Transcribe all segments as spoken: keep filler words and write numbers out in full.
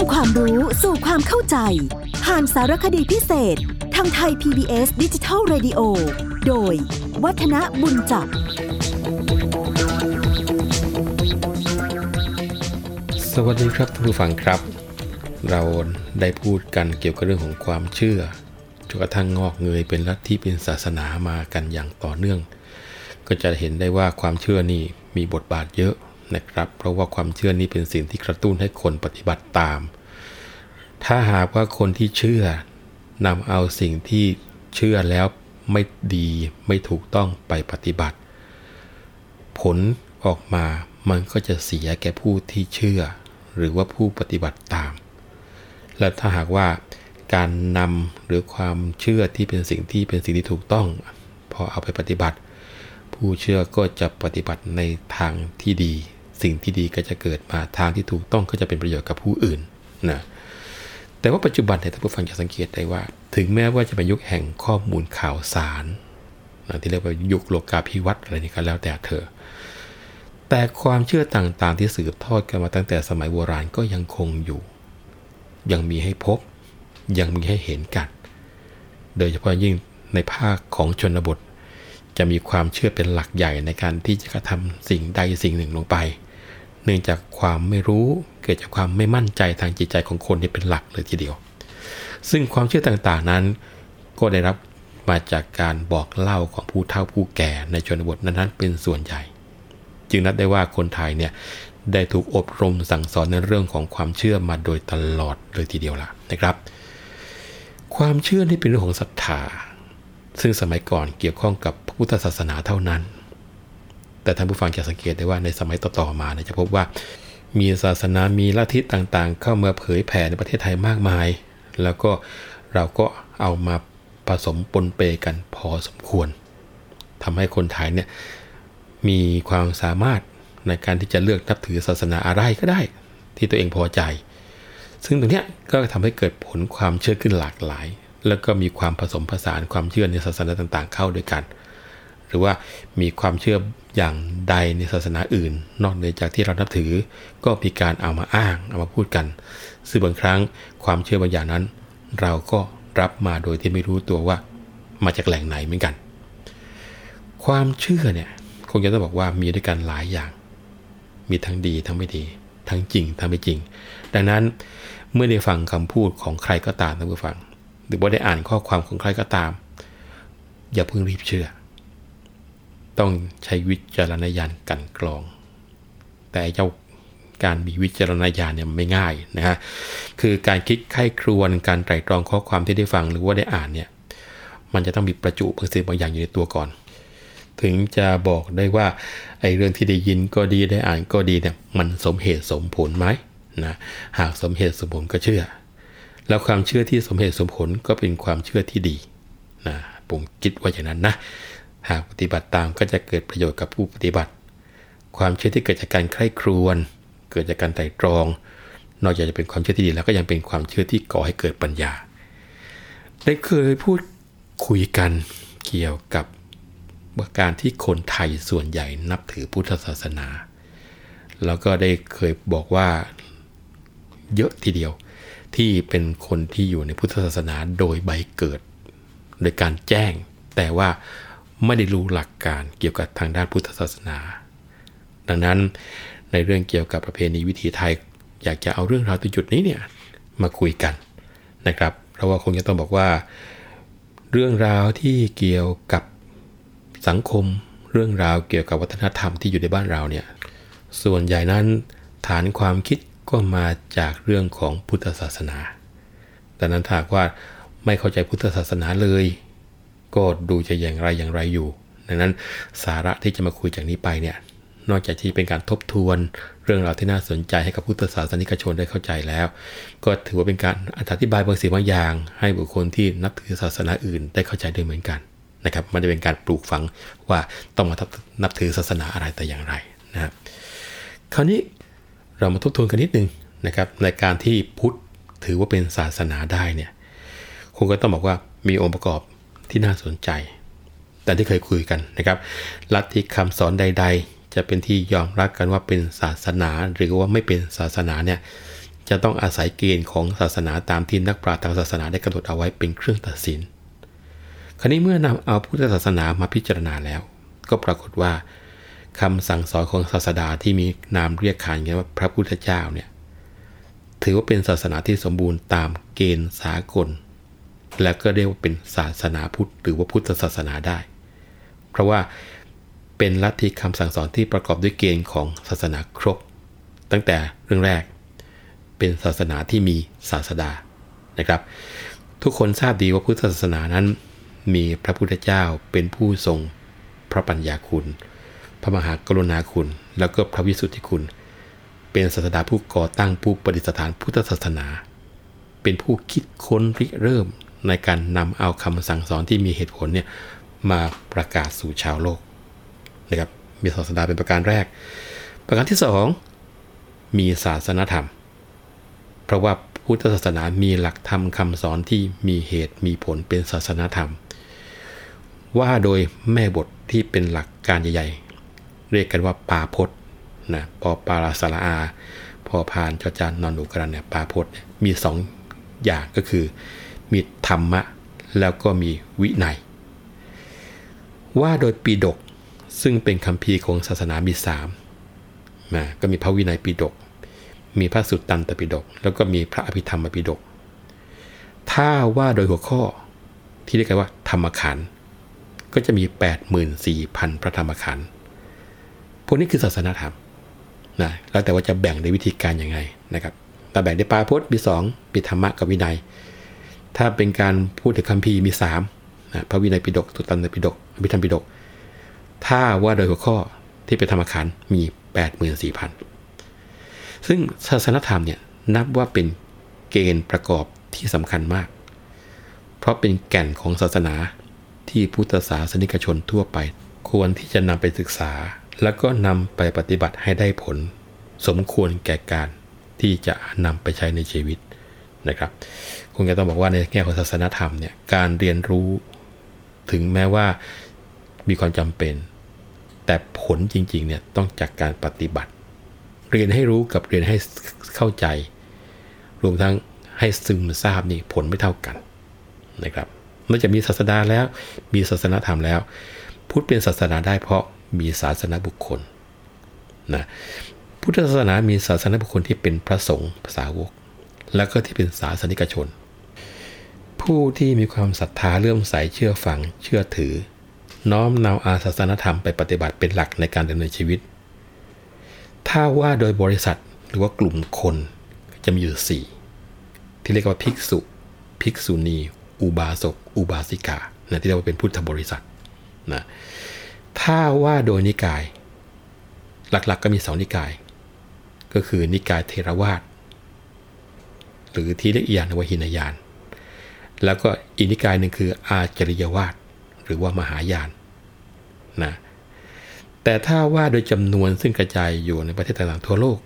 ำความรู้สู่ความเข้าใจผ่านสารคดีพิเศษทางไทย พี บี เอส Digital Radio โดยวัฒนบุญจับสวัสดีครับท่านผู้ฟังครับเราได้พูดกันเกี่ยวกับเรื่องของความเชื่อจนกระทั่งงอกเงยเป็นลัทธิเป็นศาสนามากันอย่างต่อเนื่องก็จะเห็นได้ว่าความเชื่อนี่มีบทบาทเยอะนะครับเพราะว่าความเชื่อนี่เป็นสิ่งที่กระตุ้นให้คนปฏิบัติตามถ้าหากว่าคนที่เชื่อนำเอาสิ่งที่เชื่อแล้วไม่ดีไม่ถูกต้องไปปฏิบัติผลออกมามันก็จะเสียแก่ผู้ที่เชื่อหรือว่าผู้ปฏิบัติตามและถ้าหากว่าการนำหรือความเชื่อที่เป็นสิ่งที่เป็นสิ่งที่ถูกต้องพอเอาไปปฏิบัติผู้เชื่อก็จะปฏิบัติในทางที่ดีสิ่งที่ดีก็จะเกิดมาทางที่ถูกต้องก็จะเป็นประโยชน์กับผู้อื่นนะแต่ว่าปัจจุบันเนี่ยท่านผู้ฟังจะสังเกตได้ว่าถึงแม้ว่าจะเป็นยุคแห่งข้อมูลข่าวสารที่เรียกว่ายุคโลกาภิวัตน์อะไรนี่ก็แล้วแต่เธอแต่ความเชื่อต่างๆที่สืบทอดกันมาตั้งแต่สมัยโบราณก็ยังคงอยู่ยังมีให้พบยังมีให้เห็นกันโดยเฉพาะยิ่งในภาคของชนบทจะมีความเชื่อเป็นหลักใหญ่ในการที่จะกระทำสิ่งใดสิ่งหนึ่งลงไปเนื่องจากความไม่รู้เกิดจากความไม่มั่นใจทางจิตใจของคนที่เป็นหลักเลยทีเดียวซึ่งความเชื่อต่างๆนั้นก็ได้รับมาจากการบอกเล่าของผู้เฒ่าผู้แก่ในชนบทนั้นๆเป็นส่วนใหญ่จึงนับได้ว่าคนไทยเนี่ยได้ถูกอบรมสั่งสอนในเรื่องของความเชื่อมาโดยตลอดเลยทีเดียวล่ะนะครับความเชื่อนี่เป็นเรื่องของศรัทธาซึ่งสมัยก่อนเกี่ยวข้องกับพระพุทธศาสนาเท่านั้นแต่ท่านผู้ฟังจะสังเกตได้ว่าในสมัยต่อๆมาเนี่ยจะพบว่ามีศาสนามีลัทธิต่างๆเข้ามาเผยแผ่ในประเทศไทยมากมายแล้วก็เราก็เอามาผสมปนเปกันพอสมควรทำให้คนไทยเนี่ยมีความสามารถในการที่จะเลือกนับถือศาสนาอะไรก็ได้ที่ตัวเองพอใจซึ่งตรงนี้ก็ทำให้เกิดผลความเชื่อขึ้นหลากหลายแล้วก็มีความผสมผสานความเชื่อในศาสนาต่างๆเข้าด้วยกันหรือว่ามีความเชื่ออย่างใดในศาสนาอื่นนอกเหนือจากที่เรานับถือก็มีการเอามาอ้างเอามาพูดกันซึ่งบางครั้งความเชื่อบางอย่างนั้นเราก็รับมาโดยที่ไม่รู้ตัวว่ามาจากแหล่งไหนเหมือนกันความเชื่อเนี่ยคงจะต้องบอกว่ามีด้วยกันหลายอย่างมีทั้งดีทั้งไม่ดีทั้งจริงทั้งไม่จริงดังนั้นเมื่อได้ฟังคำพูดของใครก็ตามท่านผู้ฟังหรือว่าได้อ่านข้อความของใครก็ตามอย่าเพิ่งรีบเชื่อต้องใช้วิจารณญาณกันกรองแต่เจ้าการมีวิจารณญาณเนี่ยมันไม่ง่ายนะฮะคือการคิดไข้ครวญการไตร่ตรองข้อความที่ได้ฟังหรือว่าได้อ่านเนี่ยมันจะต้องมีประจุบางสิ่งบางอย่างอยู่ในตัวก่อนถึงจะบอกได้ว่าไอ้เรื่องที่ได้ยินก็ดีได้อ่านก็ดีเนี่ยมันสมเหตุสมผลไหมนะหากสมเหตุสมผลก็เชื่อแล้วความเชื่อที่สมเหตุสมผลก็เป็นความเชื่อที่ดีนะผมคิดว่าอย่างนั้นนะหากปฏิบัติตามก็จะเกิดประโยชน์กับผู้ปฏิบัติความเชื่อที่เกิดจากการใคร่ครวญเกิดจากการไตร่ตรองนอกจากจะเป็นความเชื่อที่ดีแล้วก็ยังเป็นความเชื่อที่ก่อให้เกิดปัญญาได้เคยพูดคุยกันเกี่ยวกับการที่คนไทยส่วนใหญ่นับถือพุทธศาสนาแล้วก็ได้เคยบอกว่าเยอะทีเดียวที่เป็นคนที่อยู่ในพุทธศาสนาโดยใบเกิดโดยการแจ้งแต่ว่าไม่ได้รู้หลักการเกี่ยวกับทางด้านพุทธศาสนาดังนั้นในเรื่องเกี่ยวกับประเพณีวิถีไทยอยากจะเอาเรื่องราวตรงจุดนี้เนี่ยมาคุยกันนะครับเพราะว่าคงจะต้องบอกว่าเรื่องราวที่เกี่ยวกับสังคมเรื่องราวเกี่ยวกับวัฒนธรรมที่อยู่ในบ้านเราเนี่ยส่วนใหญ่นั้นฐานความคิดก็มาจากเรื่องของพุทธศาสนาแต่นั้นถ้าว่าไม่เข้าใจพุทธศาสนาเลยก็ดูจะอย่างไรอย่างไรอยู่ดังนั้นสาระที่จะมาคุยจากนี้ไปเนี่ยนอกจากที่เป็นการทบทวนเรื่องราวที่น่าสนใจให้กับพุทธศาสนิกชนได้เข้าใจแล้วก็ถือว่าเป็นการอธิบายบางสิ่งบางอย่างให้บุคคลที่นับถือศาสนาอื่นได้เข้าใจด้วยเหมือนกันนะครับมันจะเป็นการปลูกฝังว่าต้องมานับถือศาสนาอะไรแต่อย่างไรนะครับคราวนี้เรามาทบทวนกันนิดนึงนะครับในการที่พุทธถือว่าเป็นศาสนาได้เนี่ยคงก็ต้องบอกว่ามีองค์ประกอบที่น่าสนใจแต่ที่เคยคุยกันนะครับลัทธิคำสอนใดๆจะเป็นที่ยอมรับกันว่าเป็นศาสนาหรือว่าไม่เป็นศาสนาเนี่ย จะต้องอาศัยเกณฑ์ของศาสนาตามที่นักปราชญ์ทางศาสนาได้กำหนดเอาไว้เป็นเครื่องตัดสินคราวนี้เมื่อนำเอาพุทธศาสนามาพิจารณาแล้วก็ปรากฏว่าคำสั่งสอนของศาสดาที่มีนามเรียกขานกันว่าพระพุทธเจ้าเนี่ยถือว่าเป็นศาสนาที่สมบูรณ์ตามเกณฑ์สากลและก็เรียกว่าเป็นศาสนาพุทธหรือว่าพุทธศาสนาได้เพราะว่าเป็นลัทธิคำสั่งสอนที่ประกอบด้วยเกณฑ์ของศาสนาครบตั้งแต่เรื่องแรกเป็นศาสนาที่มีศาสดานะครับทุกคนทราบดีว่าพุทธศาสนานั้นมีพระพุทธเจ้าเป็นผู้ทรงพระปัญญาคุณพระมหากรุณาคุณแล้วก็พระวิสุทธิคุณเป็นศาสดาผู้ก่อตั้งผู้ประดิษฐานพุทธศาสนาเป็นผู้คิดค้นริเริ่มในการนำเอาคำสั่งสอนที่มีเหตุผลเนี่ยมาประกาศสู่ชาวโลกนะครับมีศาสดาเป็นประการแรกประการที่สองมีศาสนธรรมเพราะว่าพุทธศาสนามีหลักธรรมคำสอนที่มีเหตุมีผลเป็นศาสนธรรมว่าโดยแม่บทที่เป็นหลักการใหญ่ๆเรียกกันว่าปาพจน์นะปอปาราสระอาพอพานจจานนอนหนูกรันเนี่ยปาพจน์มีสองอย่างก็คือมีธรรมะแล้วก็มีวินัยว่าโดยปิฎกซึ่งเป็นคัมภีร์ของศาสนามีสามนะก็มีพระวินัยปิฎกมีพระสุตตันตปิฎกแล้วก็มีพระอภิธรรมปิฎกถ้าว่าโดยหัวข้อที่เรียกกันว่าธรรมขันธ์ก็จะมี แปดหมื่นสี่พัน พระธรรมขันธ์พวกนี้คือศาสนธรรมนะแล้วแต่ว่าจะแบ่งในวิธีการยังไงนะครับถ้าแบ่งได้ปาพจน์มีสองมีธรรมะกับวินัยถ้าเป็นการพูดถึงคัมภีร์มีสามนะพระวินัยปิฎกสุตตันตปิฎกอภิธรรมปิฎกถ้าว่าโดยหัวข้อที่เป็นธรรมขันธ์มี แปดหมื่นสี่พันซึ่งศาสนธรรมเนี่ยนับว่าเป็นเกณฑ์ประกอบที่สำคัญมากเพราะเป็นแก่นของศาสนาที่พุทธศาสนิกชนทั่วไปควรที่จะนำไปศึกษาแล้วก็นำไปปฏิบัติให้ได้ผลสมควรแก่การที่จะนำไปใช้ในชีวิตนะครับคงจะต้องบอกว่าในแง่ของศาสนธรรมเนี่ยการเรียนรู้ถึงแม้ว่ามีความจำเป็นแต่ผลจริงๆเนี่ยต้องจากการปฏิบัติเรียนให้รู้กับเรียนให้เข้าใจรวมทั้งให้ซึมซาบนี่ผลไม่เท่ากันนะครับเมื่อจะมีศาสนาแล้วมีศาสนธรรมแล้วพุทธเป็นศาสนาได้เพราะมีศาสนบุคคลนะพุทธศาสนามีศาสนบุคคลที่เป็นพระสงฆ์สาวกแล้วก็ที่เป็นศาสนิกชนผู้ที่มีความศรัทธาเลื่อมใสเชื่อฟังเชื่อถือน้อมนำอาศาสนธรรมไปปฏิบัติเป็นหลักในการดำเนินชีวิตถ้าว่าโดยบริษัทหรือว่ากลุ่มคนจะมีอยู่สี่ที่เรียกว่าภิกษุภิกษุณีอุบาสกอุบาสิกานะที่เรียกว่าเป็นพุทธบริษัทนะถ้าว่าโดยนิกายหลักๆ ก, ก็มีสองนิกายก็คือนิกายเทรวาทหรือที่เรียกอีกอย่างว่าหินยานแล้วก็อีกนิกายนึงคืออาจริยวาทหรือว่ามหายานนะแต่ถ้าว่าโดยจำนวนซึ่งกระจายอยู่ในประเทศต่างๆทั่วโลก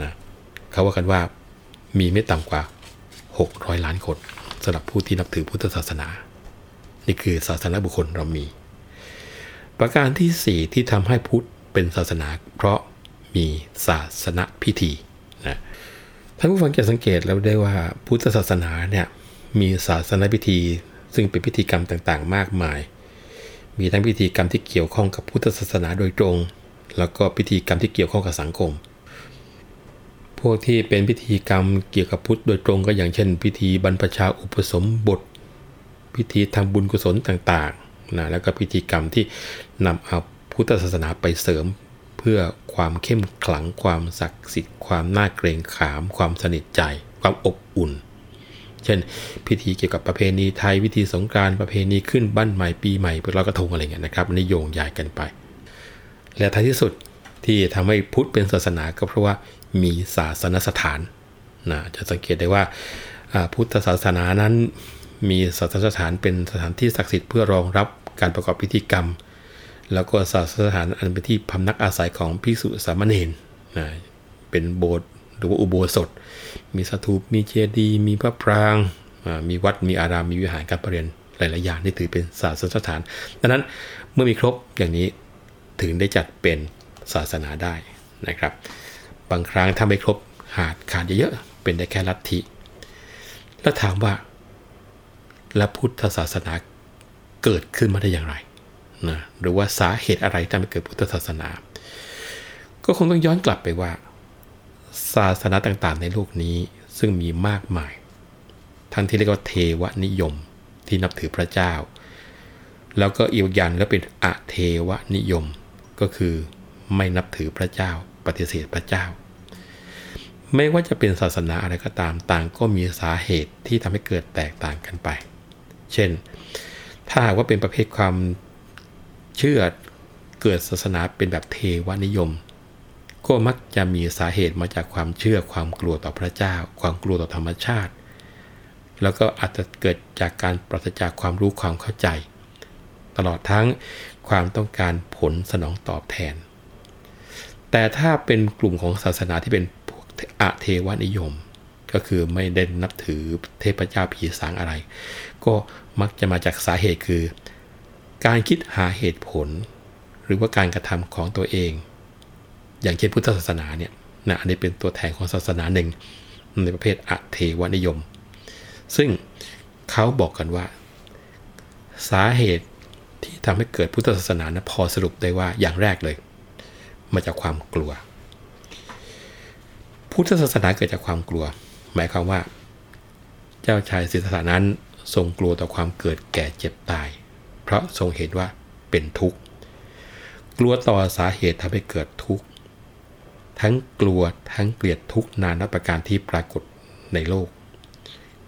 นะเขาว่ากันว่ามีไม่ต่ำกว่าหกร้อยล้านคนสำหรับผู้ที่นับถือพุทธศาสนานี่คือศาสนาบุคคลเรามีประการที่สี่ที่ทำให้พุทธเป็นศาสนาเพราะมีศาสนพิธีนะท่านผู้ฟังจะสังเกตแล้วได้ว่าพุทธศาสนาเนี่ยมีศาสนพิธีซึ่งเป็นพิธีกรรมต่างๆมากมายมีทั้งพิธีกรรมที่เกี่ยวข้องกับพุทธศาสนาโดยตรงแล้วก็พิธีกรรมที่เกี่ยวข้องกับสังคมพวกที่เป็นพิธีกรรมเกี่ยวกับพุทธโดยตรงก็อย่างเช่นพิธีบรรพชาอุปสมบทพิธีทำบุญกุศลต่างๆนะแล้วก็พิธีกรรมที่นำเอาพุทธศาสนาไปเสริมเพื่อความเข้มขลังความศักดิ์สิทธิ์ความน่าเกรงขามความสนิทใจความอบอุ่นเช่นพิธีเกี่ยวกับประเพณีไทยพิธีสงกรานต์ประเพณีขึ้นบ้านใหม่ปีใหม่ลอยกระทงอะไรเงี้ยนะครับนิยมใหญ่กันไปและท้ายที่สุดที่ทำให้พุทธเป็นศาสนาก็เพราะว่ามีศาสนสถานนะจะสังเกตได้ว่าพุทธศาสนานั้นมีศาสนสถานเป็นสถานที่ศักดิ์สิทธิ์เพื่อรองรับการประกอบพิธีกรรมแล้วก็ศาสนสถานอันเป็นที่พำนักอาศัยของภิกษุสามเณรนะเป็นโบสถ์หรือว่าอุโบสถมีสถูปมีเจดีย์มีพระปรางมีวัดมีอารามมีวิหารการประเรียนหลายๆอย่างที่ถือเป็นศาสนสถานดังนั้นเมื่อมีครบอย่างนี้ถึงได้จัดเป็นศาสนาได้นะครับบางครั้งถ้าไม่ครบขาดขาดเยอะ เป็นได้แค่ลัทธิแล้วถามว่าแล้วพุทธศาสนาเกิดขึ้นมาได้อย่างไรนะหรือว่าสาเหตุอะไรทำให้เกิดพุทธศาสนาก็คงต้องย้อนกลับไปว่าศาสนาต่างๆในโลกนี้ซึ่งมีมากมายทั้งที่เรียกว่าเทวนิยมที่นับถือพระเจ้าแล้วก็อีกอย่างก็เป็นอเทวนิยมก็คือไม่นับถือพระเจ้าปฏิเสธพระเจ้าไม่ว่าจะเป็นศาสนาอะไรก็ตามต่างก็มีสาเหตุที่ทำให้เกิดแตกต่างกันไปเช่นถ้าหากว่าเป็นประเภทความเชื่อเกิดศาสนาเป็นแบบเทวนิยมก็มักจะมีสาเหตุมาจากความเชื่อความกลัวต่อพระเจ้าความกลัวต่อธรรมชาติแล้วก็อาจจะเกิดจากการปราศจากความรู้ความเข้าใจตลอดทั้งความต้องการผลสนองตอบแทนแต่ถ้าเป็นกลุ่มของศาสนาที่เป็นพวกอเทวนิยมก็คือไม่ได้นับถือเทพเจ้าผีสางอะไรก็มักจะมาจากสาเหตุคือการคิดหาเหตุผลหรือว่าการกระทำของตัวเองอย่างเช่นพุทธศาสนาเนี่ยนะอันนี้เป็นตัวแทนของศาสนาหนึ่งในประเภทอเทวนิยมซึ่งเขาบอกกันว่าสาเหตุที่ทำให้เกิดพุทธศาสนานะพอสรุปได้ว่าอย่างแรกเลยมาจากความกลัวพุทธศาสนาเกิดจากความกลัวหมายความว่าเจ้าชายสิทธัตถะนั้นทรงกลัวต่อความเกิดแก่เจ็บตายเพราะทรงเห็นว่าเป็นทุกข์กลัวต่อสาเหตุทำให้เกิดทุกข์ทั้งกลัวทั้งเกลียดทุกข์นานาประการที่ปรากฏในโลก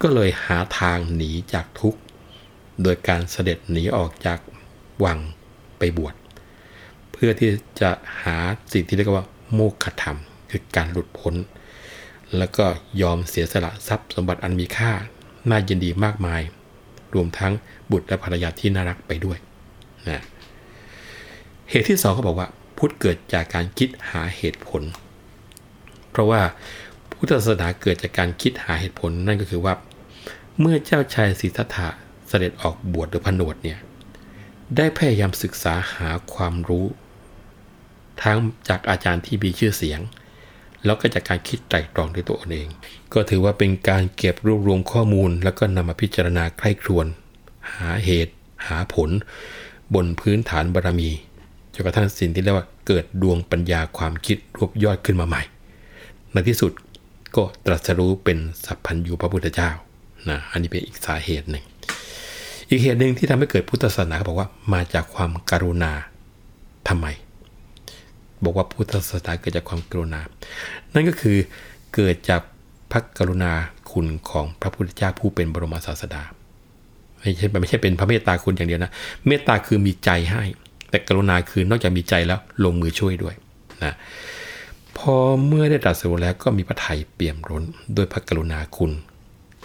ก็เลยหาทางหนีจากทุกข์โดยการเสด็จหนีออกจากวังไปบวชเพื่อที่จะหาสิ่งที่เรียกว่าโมฆะธรรมคือการหลุดพ้นแล้วก็ยอมเสียสละทรัพย์สมบัติอันมีค่าน่ายินดีมากมายรวมทั้งบุตรและภรรยาที่น่ารักไปด้วยนะเหตุที่สองเขาบอกว่าพุทธเกิดจากการคิดหาเหตุผลเพราะว่าพุทธศาสนาเกิดจากการคิดหาเหตุผลนั่นก็คือว่าเมื่อเจ้าชายสิทธัตถะเสด็จออกบวชหรือผนวดเนี่ยได้พยายามศึกษาหาความรู้ทั้งจากอาจารย์ที่มีชื่อเสียงแล้วก็จากการคิดไตร่ตรองด้วยตัวเองก็ถือว่าเป็นการเก็บรวบรวมข้อมูลแล้วก็นำมาพิจารณาใคร่ครวญหาเหตุหาผลบนพื้นฐานบารมีจนกระทั่งสิ่งที่เรียกว่าเกิดดวงปัญญาความคิดรวบยอดขึ้นมาใหม่ในที่สุดก็ตรัสรู้เป็นสัพพัญญูพระพุทธเจ้านะอันนี้เป็นอีกสาเหตุหนึ่งอีกเหตุหนึ่งที่ทำให้เกิดพุทธศาสนาเขาบอกว่ามาจากความกรุณาทำไมบอกว่าพุทธศาสนาเกิดจากความกรุณานั่นก็คือเกิดจากพระกรุณาคุณของพระพุทธเจ้าผู้เป็นบรมศาสดาไม่ใช่ไม่ใช่เป็นพระเมตตาคุณอย่างเดียวนะเมตตาคือมีใจให้แต่กรุณาคือนอกจากมีใจแล้วลงมือช่วยด้วยนะพอเมื่อได้ตรัสรู้แล้วก็มีพระทัยเปี่ยมล้นด้วยพระกรุณาคุณ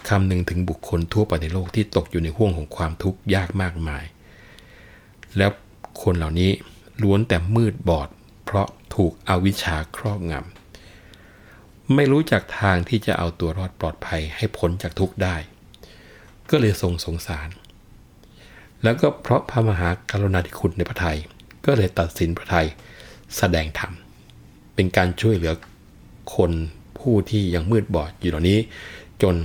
คำนึงถึงบุคคลทั่วไปในโลกที่ตกอยู่ในห่วงของความทุกข์ยากมากมายแล้วคนเหล่านี้ล้วนแต่มืดบอดเพราะถูกอวิชชาครอบงำไม่รู้จักทางที่จะเอาตัวรอดปลอดภัยให้พ้นจากทุกข์ได้ก็เลยทรงสงสารแล้วก็เพราะพระมหากรุณาธิคุณในพระทัยก็เลยตัดสินพระทัยแสดงธรรมเป็นการช่วยเหลือคนผู้ที่ยังมืดบอดอยู่เหล่านี้จน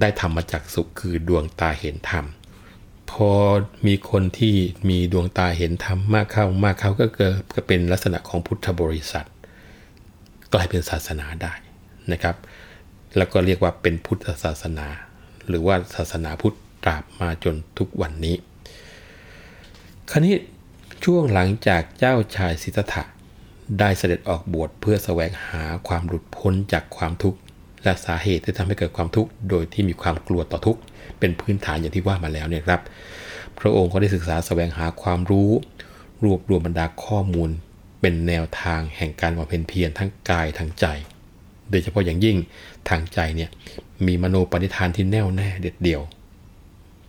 ได้ธรรมจักสุคือดวงตาเห็นธรรมพอมีคนที่มีดวงตาเห็นธรรมมากเข้ามากเข้าก็เกิดก็เป็นลักษณะของพุทธบริษัทกลายเป็นศาสนาได้นะครับแล้วก็เรียกว่าเป็นพุทธศาสนาหรือว่าศาสนาพุทธตราบมาจนทุกวันนี้คราวนี้ช่วงหลังจากเจ้าชายสิทธัตถะได้เสด็จออกบวชเพื่อแสวงหาความหลุดพ้นจากความทุกข์และสาเหตุที่ทำให้เกิดความทุกข์โดยที่มีความกลัวต่อทุกข์เป็นพื้นฐานอย่างที่ว่ามาแล้วเนี่ยครับพระองค์ก็ได้ศึกษาแสวงหาความรู้รวบรวมบรรดาข้อมูลเป็นแนวทางแห่งการบำเพ็ญเพียรทั้งกายทั้งใจโดยเฉพาะอย่างยิ่งทางใจเนี่ยมีมโนปณิธานที่แน่วแน่เด็ดเดี่ยว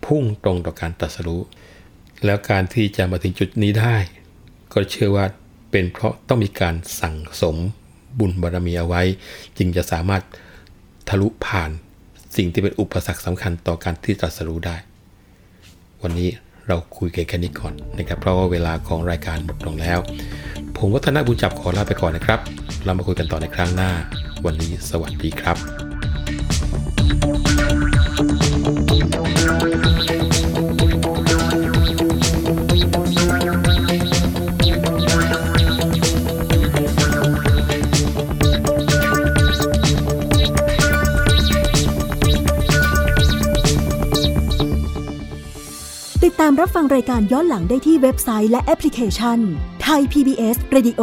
พุ่งตรงต่อการตรัสรู้แล้วการที่จะมาถึงจุดนี้ได้ก็เชื่อว่าเป็นเพราะต้องมีการสั่งสมบุญบารมีเอาไว้จึงจะสามารถทะลุผ่านสิ่งที่เป็นอุปสรรคสำคัญต่อการที่ตรัสรู้ได้วันนี้เราคุยกันแค่นี้ก่อนนะครับเพราะว่าเวลาของรายการหมดลงแล้วผมวัฒนบุญจับขอลาไปก่อนนะครับเรามาคุยกันต่อในครั้งหน้าวันนี้สวัสดีครับ รับฟังรายการย้อนหลังได้ที่เว็บไซต์และแอปพลิเคชัน Thai พี บี เอส Radio